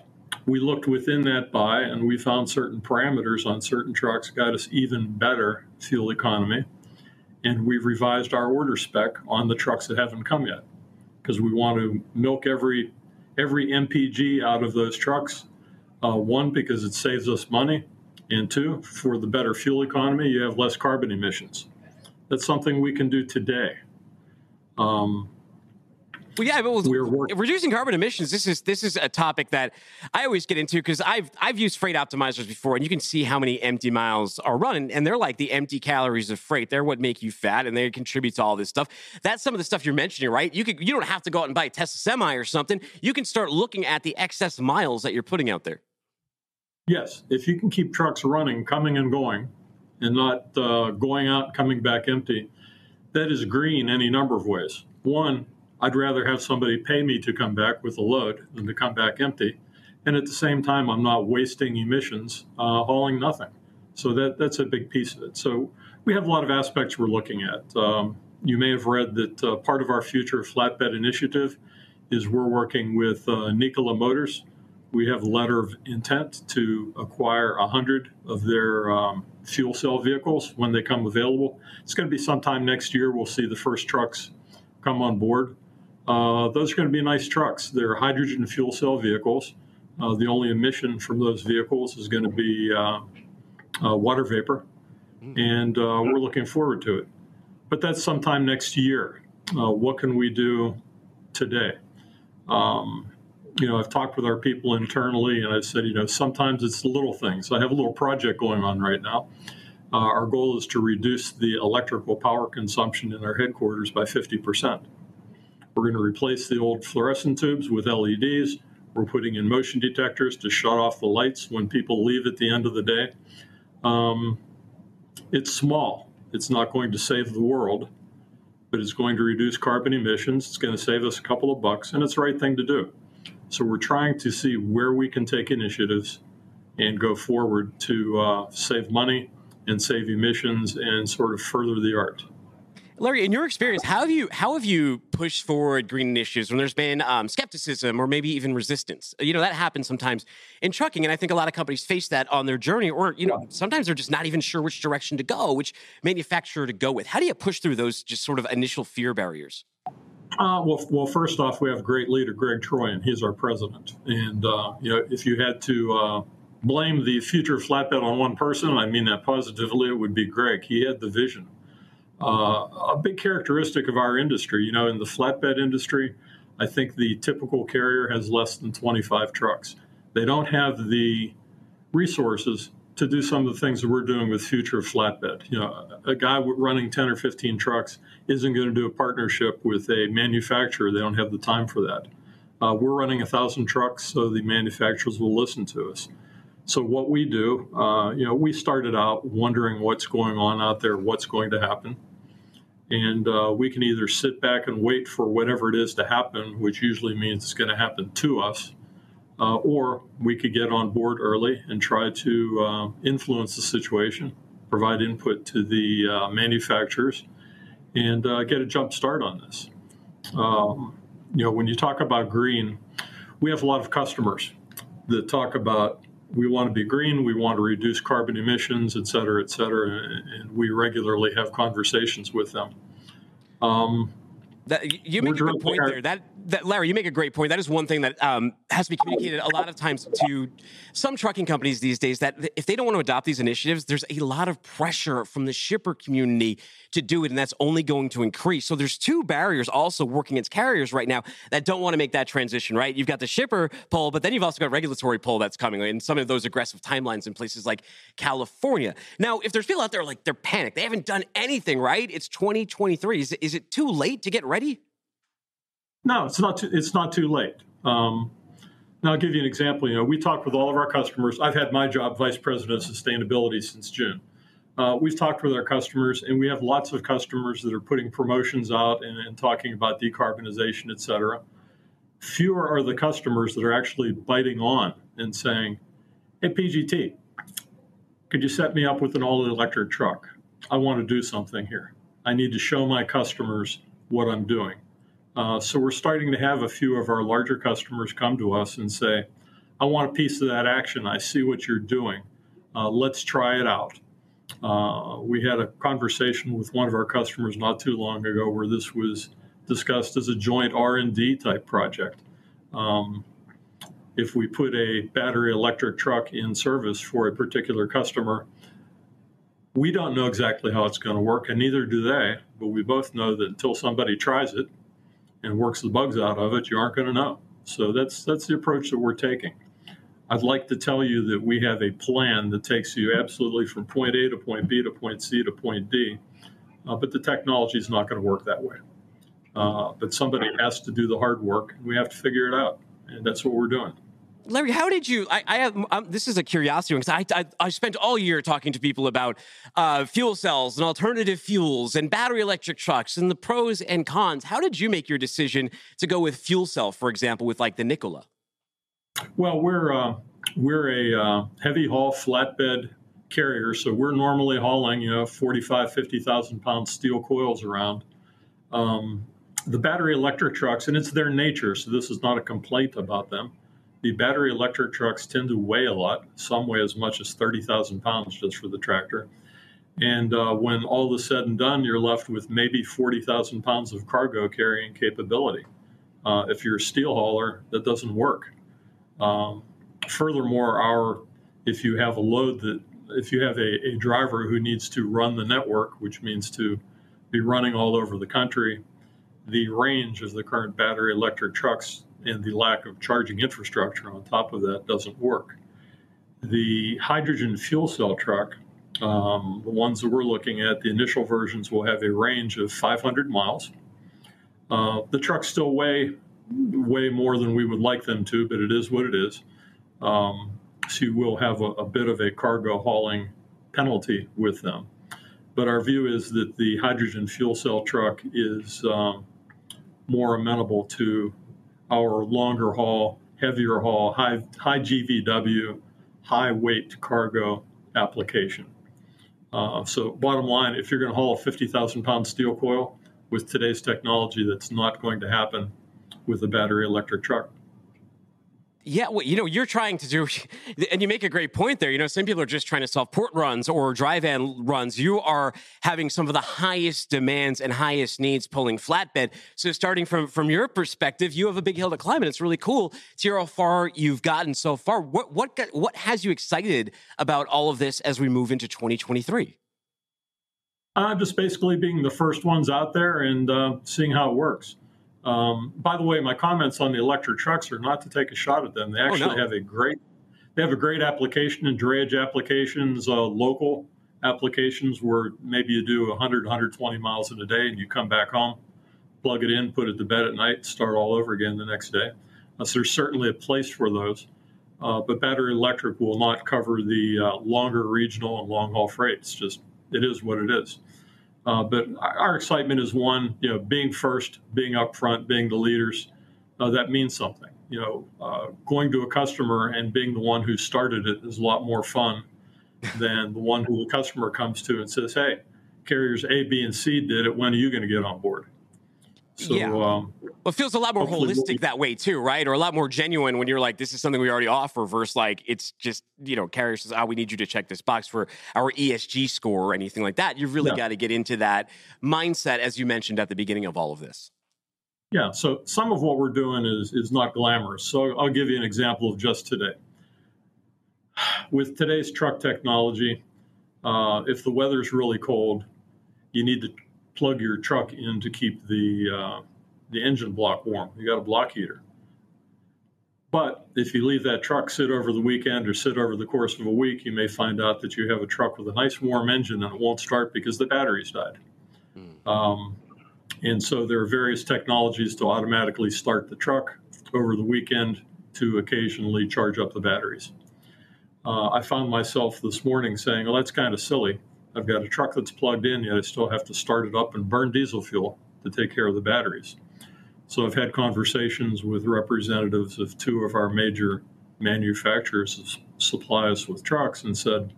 we looked within that buy and we found certain parameters on certain trucks got us even better fuel economy. And we've revised our order spec on the trucks that haven't come yet, because we want to milk every every M P G out of those trucks. Uh, one, because it saves us money, and two, for the better fuel economy, you have less carbon emissions. That's something we can do today. Um, well, yeah, but we're working. Reducing carbon emissions. This is this is a topic that I always get into because I've I've used freight optimizers before, and you can see how many empty miles are running, and they're like the empty calories of freight. They're what make you fat, and they contribute to all this stuff. That's some of the stuff you're mentioning, right? You could you don't have to go out and buy a Tesla semi or something. You can start looking at the excess miles that you're putting out there. Yes, if you can keep trucks running, coming and going, and not uh, going out, coming back empty, that is green any number of ways. One, I'd rather have somebody pay me to come back with a load than to come back empty. And at the same time, I'm not wasting emissions, uh, hauling nothing. So that, that's a big piece of it. So we have a lot of aspects we're looking at. Um, you may have read that uh, part of our future flatbed initiative is we're working with uh, Nikola Motors. We have a letter of intent to acquire one hundred of their um, fuel cell vehicles when they come available. It's going to be sometime next year. We'll see the first trucks come on board. Uh, those are going to be nice trucks. They're hydrogen fuel cell vehicles. Uh, the only emission from those vehicles is going to be uh, uh, water vapor, and uh, we're looking forward to it. But that's sometime next year. Uh, what can we do today? Um, you know, I've talked with our people internally, and I've said, you know, sometimes it's little things. I have a little project going on right now. Uh, our goal is to reduce the electrical power consumption in our headquarters by fifty percent. We're going to replace the old fluorescent tubes with L E Ds. We're putting in motion detectors to shut off the lights when people leave at the end of the day. Um, it's small. It's not going to save the world, but it's going to reduce carbon emissions. It's going to save us a couple of bucks, and it's the right thing to do. So we're trying to see where we can take initiatives and go forward to uh, save money and save emissions and sort of further the art. Larry, in your experience, how have you how have you pushed forward green issues when there's been um, skepticism or maybe even resistance? You know, that happens sometimes in trucking, and I think a lot of companies face that on their journey, or, you know, sometimes they're just not even sure which direction to go, which manufacturer to go with. How do you push through those just sort of initial fear barriers? Uh, well, well, first off, we have great leader, Greg Troyan. He's our president. And, uh, you know, if you had to uh, blame the future flatbed on one person, I mean that positively, it would be Greg. He had the vision. Uh, a big characteristic of our industry, you know, in the flatbed industry, I think the typical carrier has less than twenty-five trucks. They don't have the resources to do some of the things that we're doing with future flatbed. You know, a guy running ten or fifteen trucks isn't going to do a partnership with a manufacturer. They don't have the time for that. Uh, we're running one thousand trucks, so the manufacturers will listen to us. So what we do, uh, you know, we started out wondering what's going on out there, what's going to happen. And uh, we can either sit back and wait for whatever it is to happen, which usually means it's going to happen to us, uh, or we could get on board early and try to uh, influence the situation, provide input to the uh, manufacturers, and uh, get a jump start on this. Um, you know, when you talk about green, we have a lot of customers that talk about, we want to be green, we want to reduce carbon emissions, et cetera, et cetera, and we regularly have conversations with them. Um, that, you make a good point there. That, that, Larry, you make a great point. That is one thing that um, has to be communicated a lot of times to some trucking companies these days, that if they don't want to adopt these initiatives, there's a lot of pressure from the shipper community to do it, and that's only going to increase. So there's two barriers also working against carriers right now that don't want to make that transition, right? You've got the shipper pull, but then you've also got regulatory pull that's coming, and some of those aggressive timelines in places like California. Now, if there's people out there like they're panicked, they haven't done anything, right? It's twenty twenty-three. Is, is it too late to get ready? No, it's not too, it's not too late. Um, now, I'll give you an example. You know, we talked with all of our customers. I've had my job, Vice President of Sustainability, since June. Uh, we've talked with our customers, and we have lots of customers that are putting promotions out and, and talking about decarbonization, et cetera. Fewer are the customers that are actually biting on and saying, hey, P G T, could you set me up with an all-electric truck? I want to do something here. I need to show my customers what I'm doing. Uh, so we're starting to have a few of our larger customers come to us and say, I want a piece of that action. I see what you're doing. Uh, let's try it out. Uh, we had a conversation with one of our customers not too long ago where this was discussed as a joint R and D type project. Um, if we put a battery electric truck in service for a particular customer, we don't know exactly how it's going to work, and neither do they, but we both know that until somebody tries it and works the bugs out of it, you aren't going to know. So that's that's the approach that we're taking. I'd like to tell you that we have a plan that takes you absolutely from point A to point B to point C to point D, uh, but the technology is not going to work that way. Uh, but somebody has to do the hard work, and we have to figure it out, and that's what we're doing. Larry, how did you? I, I have I'm, this is a curiosity because I, I I spent all year talking to people about uh, fuel cells and alternative fuels and battery electric trucks and the pros and cons. How did you make your decision to go with fuel cell, for example, with like the Nikola? Well, we're uh, we're a uh, heavy haul flatbed carrier, so we're normally hauling you know forty-five, fifty thousand pound steel coils around. Um, the battery electric trucks, and it's their nature, so this is not a complaint about them. The battery electric trucks tend to weigh a lot. Some weigh as much as thirty thousand pounds just for the tractor. And uh, when all is said and done, you're left with maybe forty thousand pounds of cargo carrying capability. Uh, if you're a steel hauler, that doesn't work. Um, furthermore, our if you have a load that, if you have a, a driver who needs to run the network, which means to be running all over the country, the range of the current battery electric trucks and the lack of charging infrastructure on top of that doesn't work. The hydrogen fuel cell truck, um, the ones that we're looking at, the initial versions will have a range of five hundred miles. Uh, the trucks still weigh way more than we would like them to, but it is what it is. Um, so you will have a, a bit of a cargo hauling penalty with them. But our view is that the hydrogen fuel cell truck is um, more amenable to our longer haul, heavier haul, high, high G V W, high weight cargo application. Uh, so bottom line, if you're going to haul a fifty thousand pound steel coil with today's technology, that's not going to happen with a battery electric truck. Yeah, well, you know, you're trying to do, and you make a great point there. You know, some people are just trying to solve port runs or dry van runs. You are having some of the highest demands and highest needs pulling flatbed. So starting from, from your perspective, you have a big hill to climb, and it's really cool to hear how far you've gotten so far. What what got, what has you excited about all of this as we move into twenty twenty-three? Uh, just basically being the first ones out there and uh, seeing how it works. Um, by the way, my comments on the electric trucks are not to take a shot at them. They actually oh, no. have a great, they have a great application in drayage applications, uh, local applications where maybe you do one hundred, one hundred twenty miles in a day and you come back home, plug it in, put it to bed at night, start all over again the next day. Uh, so there's certainly a place for those, uh, but battery electric will not cover the uh, longer regional and long haul freight. It's just, it is what it is. Uh, but our excitement is one, you know, being first, being up front, being the leaders, uh, that means something. you know, uh, going to a customer and being the one who started it is a lot more fun than the one who the customer comes to and says, hey, carriers A, B, and C did it. When are you going to get on board? So, yeah. Um, well, it feels a lot more holistic we'll be- that way too, right? Or a lot more genuine when you're like, this is something we already offer versus like, it's just, you know, carrier says, oh, we need you to check this box for our E S G score or anything like that. You've really yeah. got to get into that mindset, as you mentioned at the beginning of all of this. Yeah. So some of what we're doing is, is not glamorous. So I'll give you an example of just today. With today's truck technology, uh, if the weather's really cold, you need to plug your truck in to keep the uh, the engine block warm. You got a block heater. But if you leave that truck sit over the weekend or sit over the course of a week, you may find out that you have a truck with a nice warm engine and it won't start because the battery's died. Mm. Um, and so there are various technologies to automatically start the truck over the weekend to occasionally charge up the batteries. Uh, I found myself this morning saying, well, that's kind of silly. I've got a truck that's plugged in, yet I still have to start it up and burn diesel fuel to take care of the batteries. So I've had conversations with representatives of two of our major manufacturers that supply us with trucks and said,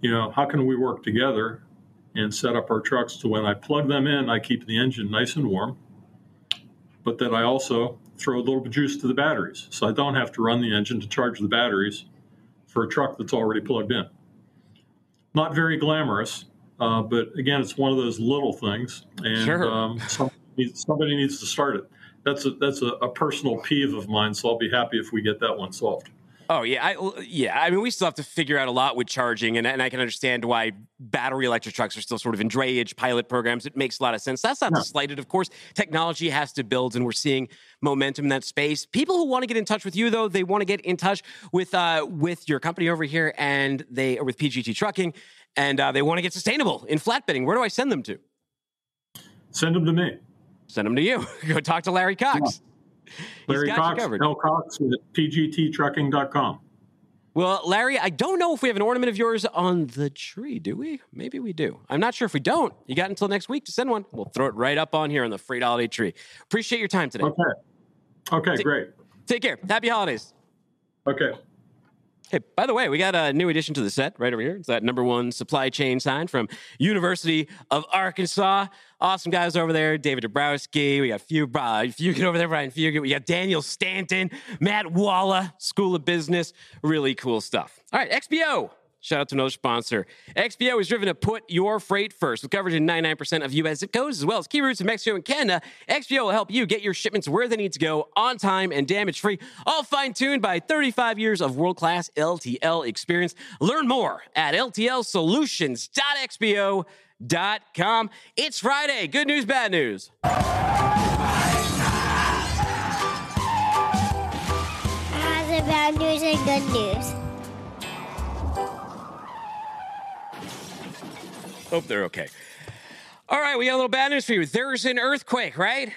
you know, how can we work together and set up our trucks to when I plug them in, I keep the engine nice and warm, but that I also throw a little bit of juice to the batteries. So I don't have to run the engine to charge the batteries for a truck that's already plugged in. Not very glamorous, uh, but again, it's one of those little things, and sure. um, somebody, needs, somebody needs to start it. That's a, that's a, a personal peeve of mine, so I'll be happy if we get that one solved. Oh, yeah. I, yeah. I mean, we still have to figure out a lot with charging, and, and I can understand why battery electric trucks are still sort of in drayage pilot programs. It makes a lot of sense. That's not yeah. to slight it, of course. Technology has to build, and we're seeing momentum in that space. People who want to get in touch with you, though, they want to get in touch with uh, with your company over here, and they or with P G T Trucking, and uh, they want to get sustainable in flatbedding. Where do I send them to? Send them to me. Send them to you. Go talk to Larry Cox. Yeah. Larry Cox, L. Cox at P G T trucking dot com. Well, Larry, I don't know if we have an ornament of yours on the tree, do we? Maybe we do. I'm not sure if we don't. You got until next week to send one. We'll throw it right up on here on the Freight Holiday Tree. Appreciate your time today. Okay. Okay, take, great. Take care. Happy holidays. Okay. Hey, by the way, we got a new addition to the set right over here. It's that number one supply chain sign from University of Arkansas. Awesome guys over there. David Dabrowski. We got Fug- uh, Fugit over there, Brian Fugit. We got Daniel Stanton, Matt Walla, School of Business. Really cool stuff. All right, X B O. Shout out to another sponsor. X B O is driven to put your freight first. With coverage in ninety-nine percent of U S zip codes, as well as key routes to Mexico and Canada, X B O will help you get your shipments where they need to go, on time and damage-free, all fine-tuned by thirty-five years of world-class L T L experience. Learn more at L T L solutions dot X B O dot com. It's Friday. Good news, bad news. That's the bad news and good news. Hope they're okay. All right, we got a little bad news for you. There's an earthquake, right?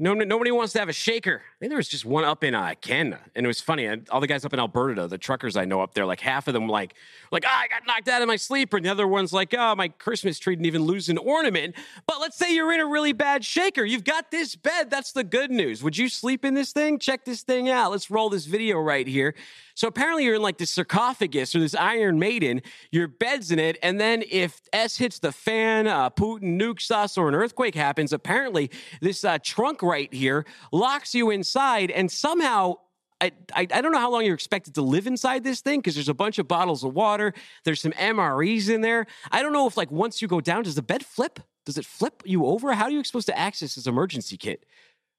No, nobody wants to have a shaker. I think there was just one up in uh, Canada, and it was funny. All the guys up in Alberta, the truckers I know up there, like half of them, like, like, oh, I got knocked out of my sleeper, and the other one's like, oh, my Christmas tree didn't even lose an ornament. But let's say you're in a really bad shaker. You've got this bed. That's the good news. Would you sleep in this thing? Check this thing out. Let's roll this video right here. So apparently you're in like this sarcophagus or this Iron Maiden, your bed's in it, and then if S hits the fan, uh, Putin nukes us, or an earthquake happens, apparently this uh, trunk right here locks you inside, and somehow, I, I, I don't know how long you're expected to live inside this thing, because there's a bunch of bottles of water, there's some M R Es in there. I don't know if like once you go down, does the bed flip? Does it flip you over? How are you supposed to access this emergency kit?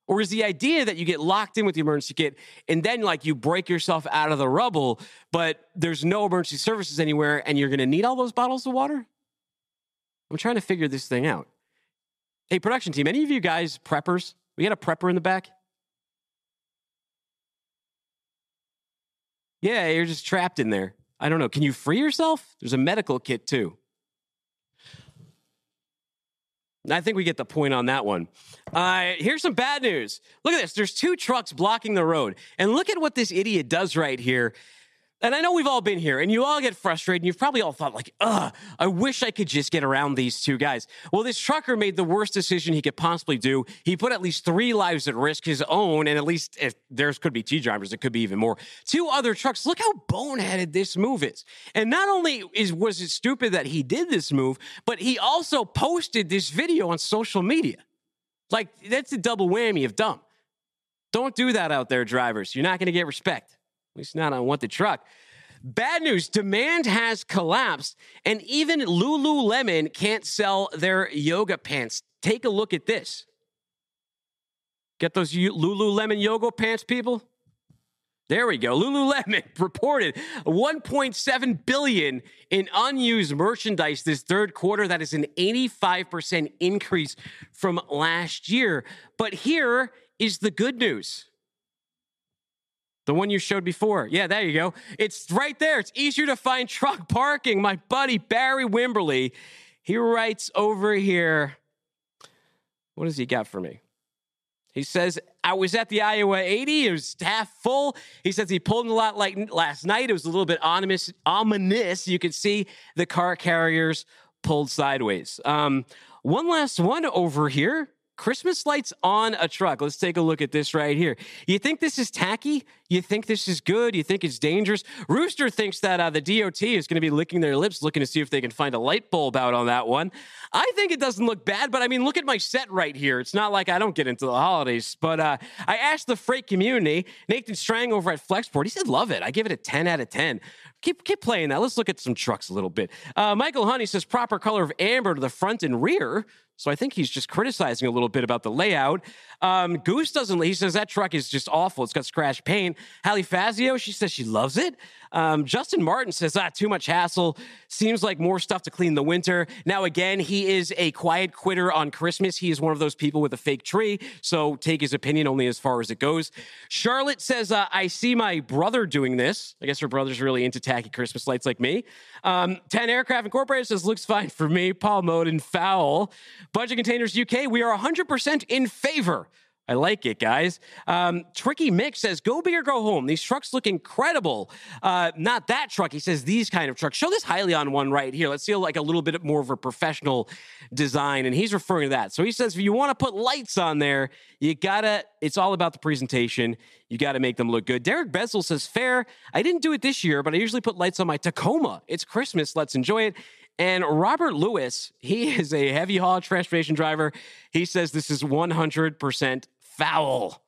Or is the idea that you get locked in with the emergency kit and then, like, you break yourself out of the rubble, but there's no emergency services anywhere and you're going to need all those bottles of water? I'm trying to figure this thing out. Hey, production team, any of you guys preppers? We got a prepper in the back? Yeah, you're just trapped in there. I don't know. Can you free yourself? There's a medical kit, too. I think we get the point on that one. Uh, here's some bad news. Look at this. There's two trucks blocking the road. And look at what this idiot does right here. And I know we've all been here, and you all get frustrated, and you've probably all thought, like, ugh, I wish I could just get around these two guys. Well, this trucker made the worst decision he could possibly do. He put at least three lives at risk, his own, and at least if there's could be T-drivers, it could be even more. Two other trucks. Look how boneheaded this move is. And not only is was it stupid that he did this move, but he also posted this video on social media. Like, that's a double whammy of dumb. Don't do that out there, drivers. You're not going to get respect. At least not on What The Truck. Bad news, demand has collapsed, and even Lululemon can't sell their yoga pants. Take a look at this. Get those Lululemon yoga pants, people? There we go. Lululemon reported one point seven billion dollars in unused merchandise this third quarter. That is an eighty-five percent increase from last year. But here is the good news. The one you showed before. Yeah, there you go. It's right there. It's easier to find truck parking. My buddy, Barry Wimberly, he writes over here. What does he got for me? He says, I was at the Iowa eighty. It was half full. He says he pulled in a lot like last night. It was a little bit ominous. ominous. You could see the car carriers pulled sideways. Um, one last one over here. Christmas lights on a truck. Let's take a look at this right here. You think this is tacky? You think this is good? You think it's dangerous? Rooster thinks that uh, the D O T is going to be licking their lips, looking to see if they can find a light bulb out on that one. I think it doesn't look bad, but I mean, look at my set right here. It's not like I don't get into the holidays, but uh, I asked the freight community, Nathan Strang over at Flexport. He said, love it. I give it a ten out of ten. Keep, keep playing that. Let's look at some trucks a little bit. Uh, Michael Honey says proper color of amber to the front and rear. So I think he's just criticizing a little bit about the layout. Um, Goose doesn't, he says that truck is just awful. It's got scratch paint. Hallie Fazio, she says she loves it. Um, Justin Martin says, ah, too much hassle. Seems like more stuff to clean the winter. Now, again, he is a quiet quitter on Christmas. He is one of those people with a fake tree. So take his opinion only as far as it goes. Charlotte says, uh, I see my brother doing this. I guess her brother's really into tacky Christmas lights like me. Um, ten Aircraft Incorporated says, looks fine for me. Paul Moden, foul. Budget Containers U K, we are one hundred percent in favor. I like it, guys. Um, Tricky Mick says, go big or go home. These trucks look incredible. Uh, not that truck. He says, these kind of trucks. Show this Hyliion one right here. Let's see like a little bit more of a professional design. And he's referring to that. So he says, if you want to put lights on there, you gotta, it's all about the presentation. You gotta make them look good. Derek Bezel says, fair. I didn't do it this year, but I usually put lights on my Tacoma. It's Christmas. Let's enjoy it. And Robert Lewis, he is a heavy haul transportation driver. He says this is one hundred percent foul.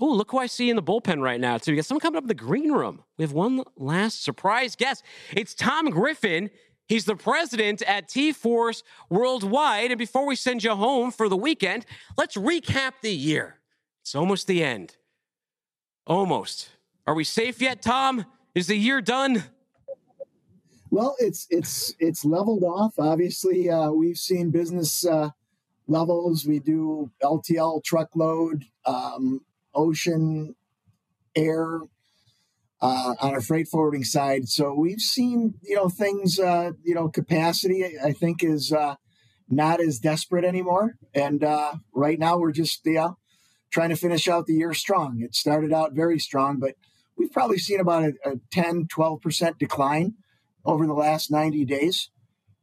Oh, look who I see in the bullpen right now, too. We got someone coming up in the green room. We have one last surprise guest. It's Tom Griffin. He's the president at TForce Worldwide. And before we send you home for the weekend, let's recap the year. It's almost the end. Almost. Are we safe yet, Tom? Is the year done? Well, it's it's it's leveled off. Obviously, uh, we've seen business uh, levels. We do L T L, truckload, um, ocean, air uh, on our freight forwarding side. So we've seen, you know, things, uh, you know, capacity, I think, is uh, not as desperate anymore. And uh, right now we're just, you know, trying to finish out the year strong. It started out very strong, but we've probably seen about a, a ten, twelve percent decline over the last ninety days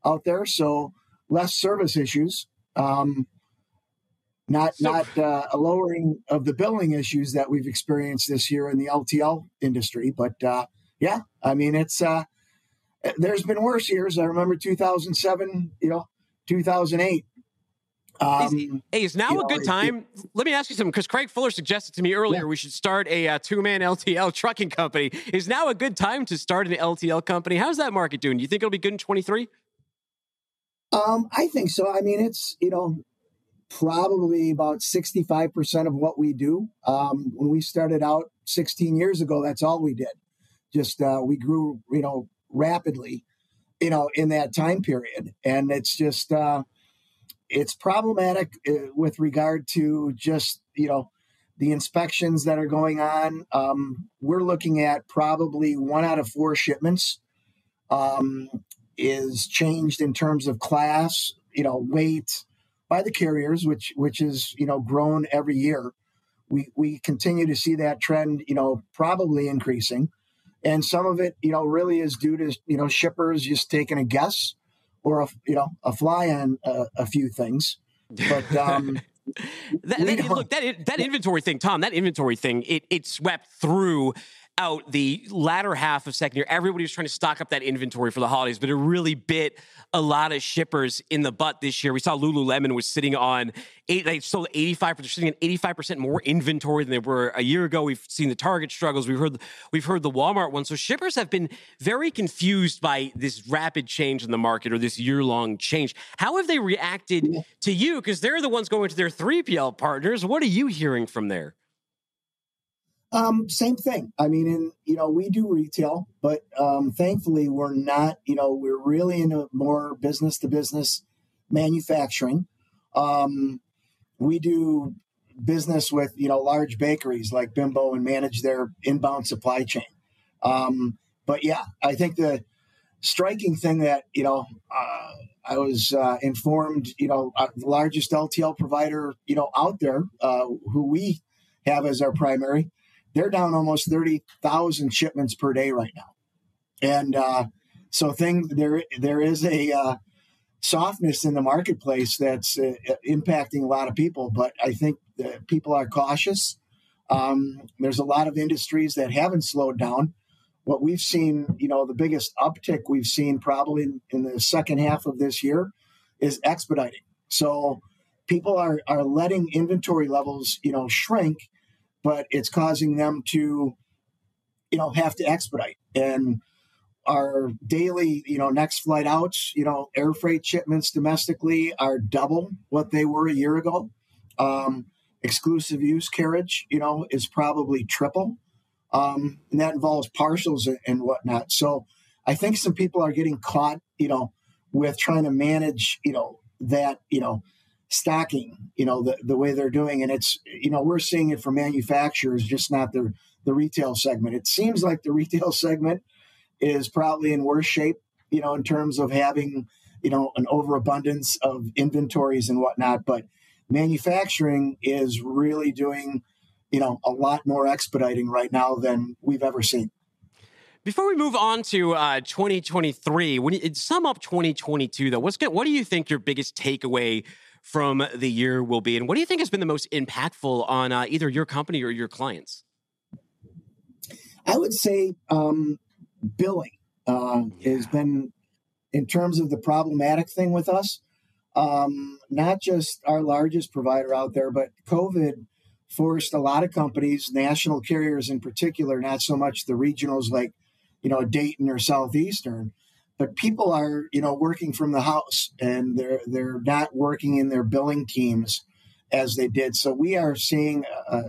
out there. So less service issues, um, not so, not uh, a lowering of the billing issues that we've experienced this year in the L T L industry. But uh, yeah, I mean, it's uh, there's been worse years. I remember two thousand seven, you know, two thousand eight. Um, is, hey, is now a know, good time? It, Let me ask you something, because Craig Fuller suggested to me earlier yeah. we should start a uh, two-man L T L trucking company. Is now a good time to start an L T L company? How's that market doing? Do you think it'll be good in twenty-three? Um, I think so. I mean, it's, you know, probably about sixty-five percent of what we do. Um, when we started out sixteen years ago, that's all we did. Just uh, we grew, you know, rapidly, you know, in that time period. And it's just... Uh, It's problematic with regard to just, you know, the inspections that are going on. Um, we're looking at probably one out of four shipments um, is changed in terms of class, you know, weight by the carriers, which which is, you know, grown every year. We we continue to see that trend, you know, probably increasing. And some of it, you know, really is due to, you know, shippers just taking a guess or, a, you know, a fly on a, a few things. But um, that, that, look, that, that inventory thing, Tom, that inventory thing, it, it swept through out the latter half of second year. Everybody was trying to stock up that inventory for the holidays, but it really bit a lot of shippers in the butt this year. We saw Lululemon was sitting on, eight, they sold eighty-five percent, they're sitting on eighty-five percent more inventory than they were a year ago. We've seen the Target struggles. We've heard, we've heard the Walmart one. So shippers have been very confused by this rapid change in the market or this year-long change. How have they reacted to you? Because they're the ones going to their three P L partners. What are you hearing from there? Um, same thing. I mean, and, you know, we do retail, but um, thankfully we're not, you know, we're really into more business to business manufacturing. Um, we do business with, you know, large bakeries like Bimbo and manage their inbound supply chain. Um, but yeah, I think the striking thing that, you know, uh, I was uh, informed, you know, our largest L T L provider, you know, out there uh, who we have as our primary, they're down almost thirty thousand shipments per day right now. And uh, so thing, there there is a uh, softness in the marketplace that's uh, impacting a lot of people, but I think that people are cautious. Um, there's a lot of industries that haven't slowed down. What we've seen, you know, the biggest uptick we've seen probably in, in the second half of this year is expediting. So people are, are letting inventory levels, you know, shrink, but it's causing them to, you know, have to expedite. And our daily, you know, next flight outs, you know, air freight shipments domestically are double what they were a year ago. Um, exclusive use carriage, you know, is probably triple. Um, and that involves parcels and whatnot. So I think some people are getting caught, you know, with trying to manage, you know, that, you know, stocking, you know, the, the way they're doing. And it's, you know, we're seeing it for manufacturers, just not the, the retail segment. It seems like the retail segment is probably in worse shape, you know, in terms of having, you know, an overabundance of inventories and whatnot. But manufacturing is really doing, you know, a lot more expediting right now than we've ever seen. Before we move on to uh, twenty twenty-three, when you sum up twenty twenty-two, though, what's good, what do you think your biggest takeaway from the year will be? And what do you think has been the most impactful on uh, either your company or your clients? I would say um, billing uh, yeah. has been, in terms of the problematic thing with us, um, not just our largest provider out there, but COVID forced a lot of companies, national carriers in particular, not so much the regionals like, you know, Dayton or Southeastern, but people are, you know, working from the house and they're they're not working in their billing teams as they did. So we are seeing a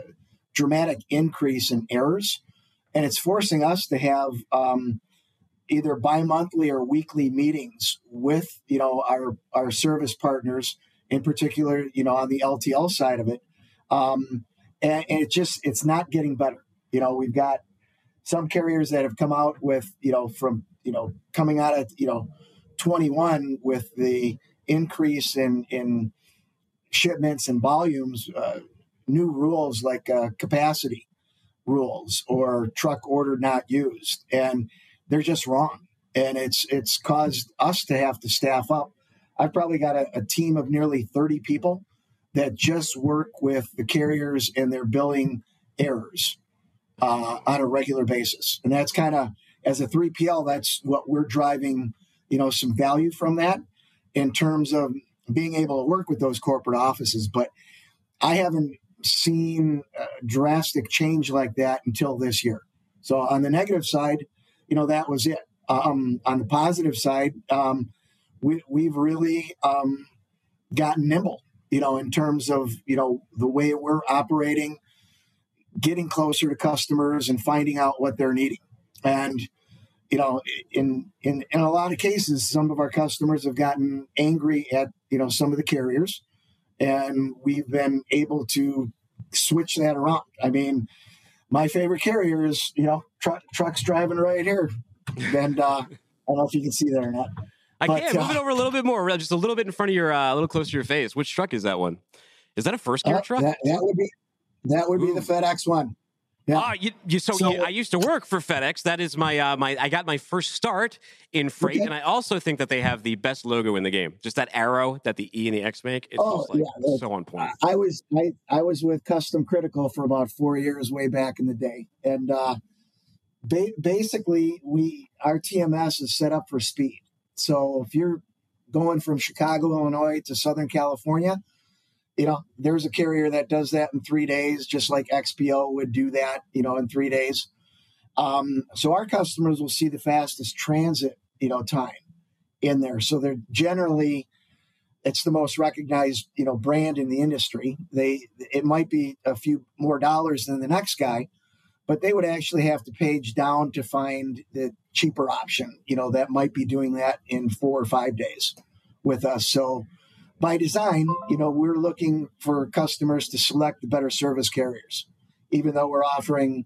dramatic increase in errors, and it's forcing us to have um, either bi-monthly or weekly meetings with, you know, our, our service partners, in particular, you know, on the L T L side of it. Um, and, and it just, it's not getting better. You know, we've got some carriers that have come out with, you know, from, you know, coming out of, you know, twenty-one with the increase in, in shipments and volumes, uh, new rules like uh, capacity rules or truck order not used. And they're just wrong. And it's it's caused us to have to staff up. I've probably got a, a team of nearly thirty people that just work with the carriers and their billing errors uh, on a regular basis. And that's kind of, as a three P L, that's what we're driving, you know, some value from that in terms of being able to work with those corporate offices. But I haven't seen a drastic change like that until this year. So on the negative side, you know, that was it. Um, on the positive side, um, we, we've really um, gotten nimble, you know, in terms of, you know, the way we're operating, getting closer to customers and finding out what they're needing. And, you know, in, in in a lot of cases, some of our customers have gotten angry at, you know, some of the carriers, and we've been able to switch that around. I mean, my favorite carrier is, you know, truck, truck's driving right here. And uh, I don't know if you can see that or not. I but, can. Uh, move it over a little bit more, just a little bit in front of your, uh, a little closer to your face. Which truck is that one? Is that a first gear uh, truck? That, that would be, that would Ooh. be the FedEx one. Yeah. Uh, you, you, so so you, I used to work for FedEx. That is my uh, my. I got my first start in freight, okay. And I also think that they have the best logo in the game. Just that arrow that the E and the X make. It's oh, like yeah. so on point. I was I, I was with Custom Critical for about four years way back in the day, and uh, ba- basically we our T M S is set up for speed. So if you're going from Chicago, Illinois to Southern California, you know, there's a carrier that does that in three days, just like X P O would do that, you know, in three days. Um, so our customers will see the fastest transit, you know, time in there. So they're generally, it's the most recognized, you know, brand in the industry. They, it might be a few more dollars than the next guy, but they would actually have to page down to find the cheaper option, you know, that might be doing that in four or five days with us. So by design, you know, we're looking for customers to select the better service carriers, even though we're offering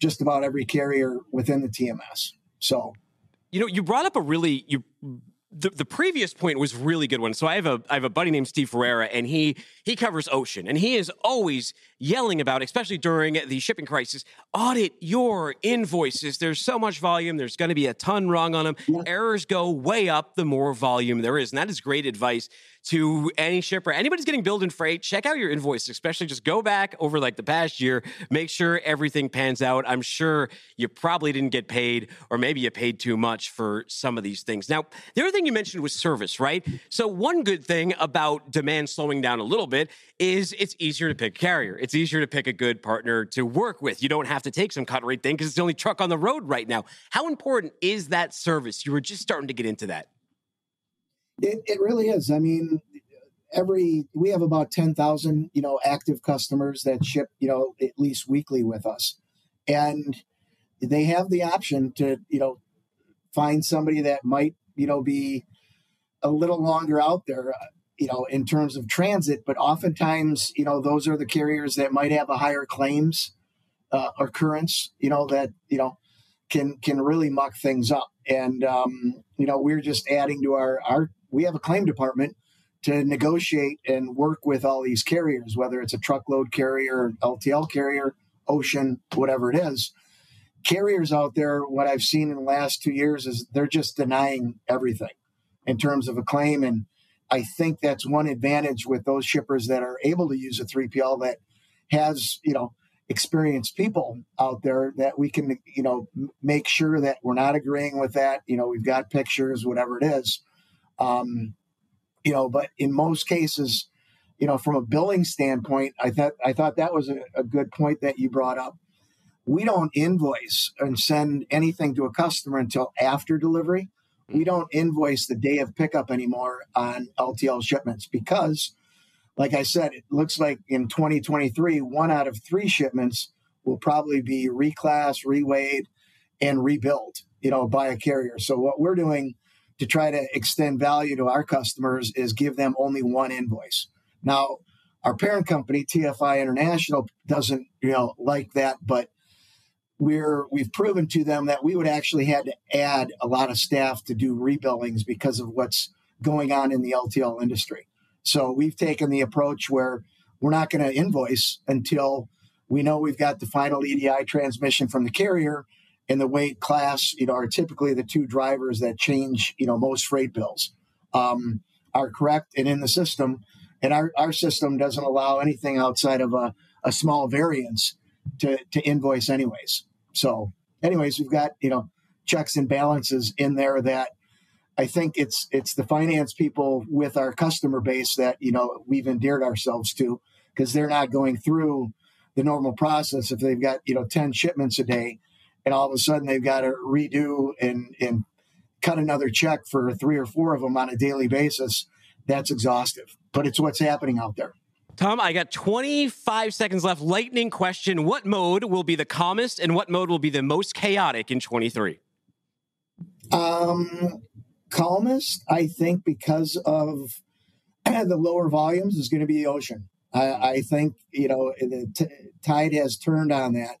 just about every carrier within the T M S. So, you know, you brought up a really, you the, the previous point was really good one. So I have a I have a buddy named Steve Ferreira, and he he covers ocean, and he is always yelling about, especially during the shipping crisis, audit your invoices. There's so much volume. There's going to be a ton wrong on them. Yeah. Errors go way up the more volume there is, and that is great advice to any shipper. Anybody's getting billed in freight, check out your invoices, especially just go back over like the past year, make sure everything pans out. I'm sure you probably didn't get paid, or maybe you paid too much for some of these things. Now, the other thing you mentioned was service, right? So one good thing about demand slowing down a little bit is it's easier to pick a carrier. It's easier to pick a good partner to work with. You don't have to take some cut rate thing because it's the only truck on the road right now. How important is that service? You were just starting to get into that. It, it really is. I mean, every we have about ten thousand, you know, active customers that ship, you know, at least weekly with us. And they have the option to, you know, find somebody that might, you know, be a little longer out there, you know, in terms of transit. But oftentimes, you know, those are the carriers that might have a higher claims uh, occurrence, you know, that, you know, can can really muck things up. And, um, you know, we're just adding to our our. We have a claim department to negotiate and work with all these carriers, whether it's a truckload carrier, L T L carrier, ocean, whatever it is. Carriers out there, what I've seen in the last two years is they're just denying everything in terms of a claim. And I think that's one advantage with those shippers that are able to use a three P L that has, you know, experienced people out there, that we can, you know, make sure that we're not agreeing with that. You know, we've got pictures, whatever it is. Um, you know, but in most cases, you know, from a billing standpoint, I thought I thought that was a, a good point that you brought up. We don't invoice and send anything to a customer until after delivery. We don't invoice the day of pickup anymore on L T L shipments because, like I said, it looks like in twenty twenty-three, one out of three shipments will probably be reclassed, reweighed, and rebuilt, you know, by a carrier. So what we're doing to try to extend value to our customers is give them only one invoice. Now, our parent company, T F I International, doesn't, you know, like that, but we're we've proven to them that we would actually had to add a lot of staff to do rebillings because of what's going on in the L T L industry. So we've taken the approach where we're not going to invoice until we know we've got the final E D I transmission from the carrier. And the weight class, you know, are typically the two drivers that change, you know, most freight bills um, are correct and in the system. And our, our system doesn't allow anything outside of a, a small variance to, to invoice anyways. So anyways, we've got, you know, checks and balances in there that I think it's it's the finance people with our customer base that, you know, we've endeared ourselves to, because they're not going through the normal process if they've got, you know, ten shipments a day. And all of a sudden, they've got to redo and, and cut another check for three or four of them on a daily basis. That's exhaustive. But it's what's happening out there. Tom, I got twenty-five seconds left. Lightning question. What mode will be the calmest and what mode will be the most chaotic in twenty-three? Um, calmest, I think, because of the lower volumes, is going to be the ocean. I, I think, you know, the t- tide has turned on that.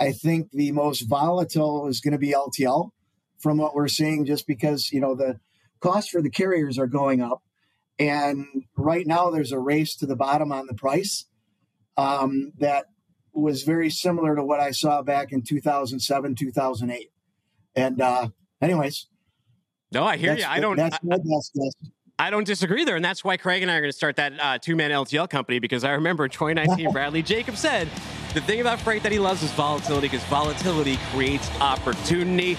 I think the most volatile is going to be L T L from what we're seeing, just because, you know, the costs for the carriers are going up. And right now there's a race to the bottom on the price um, that was very similar to what I saw back in two thousand seven, two thousand eight. And uh, anyways. No, I hear you. I don't. That's my best guess. I don't disagree there. And that's why Craig and I are going to start that uh, two-man L T L company, because I remember in twenty nineteen, Bradley Jacobs said, the thing about freight that he loves is volatility, because volatility creates opportunity.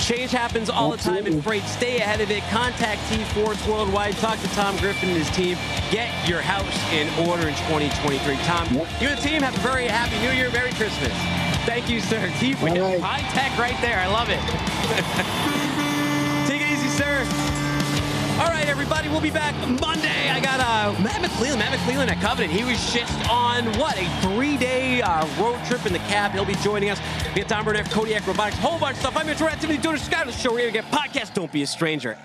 Change happens all Absolutely. the time in freight. Stay ahead of it. Contact TForce Worldwide. Talk to Tom Griffin and his team. Get your house in order in twenty twenty-three. Tom, yep. you and the team have a very happy New Year. Merry Christmas. Thank you, sir. T- right. High tech right there. I love it. Take it easy, sir. All right, everybody, we'll be back Monday. I got uh, Matt McClellan, Matt McClellan at Covenant. He was just on, what, a three-day uh, road trip in the cab. He'll be joining us. We got Tom Burnett, Kodiak Robotics, a whole bunch of stuff. I'm your Timmy Dooner, Scott, show where you get podcasts. Don't be a stranger.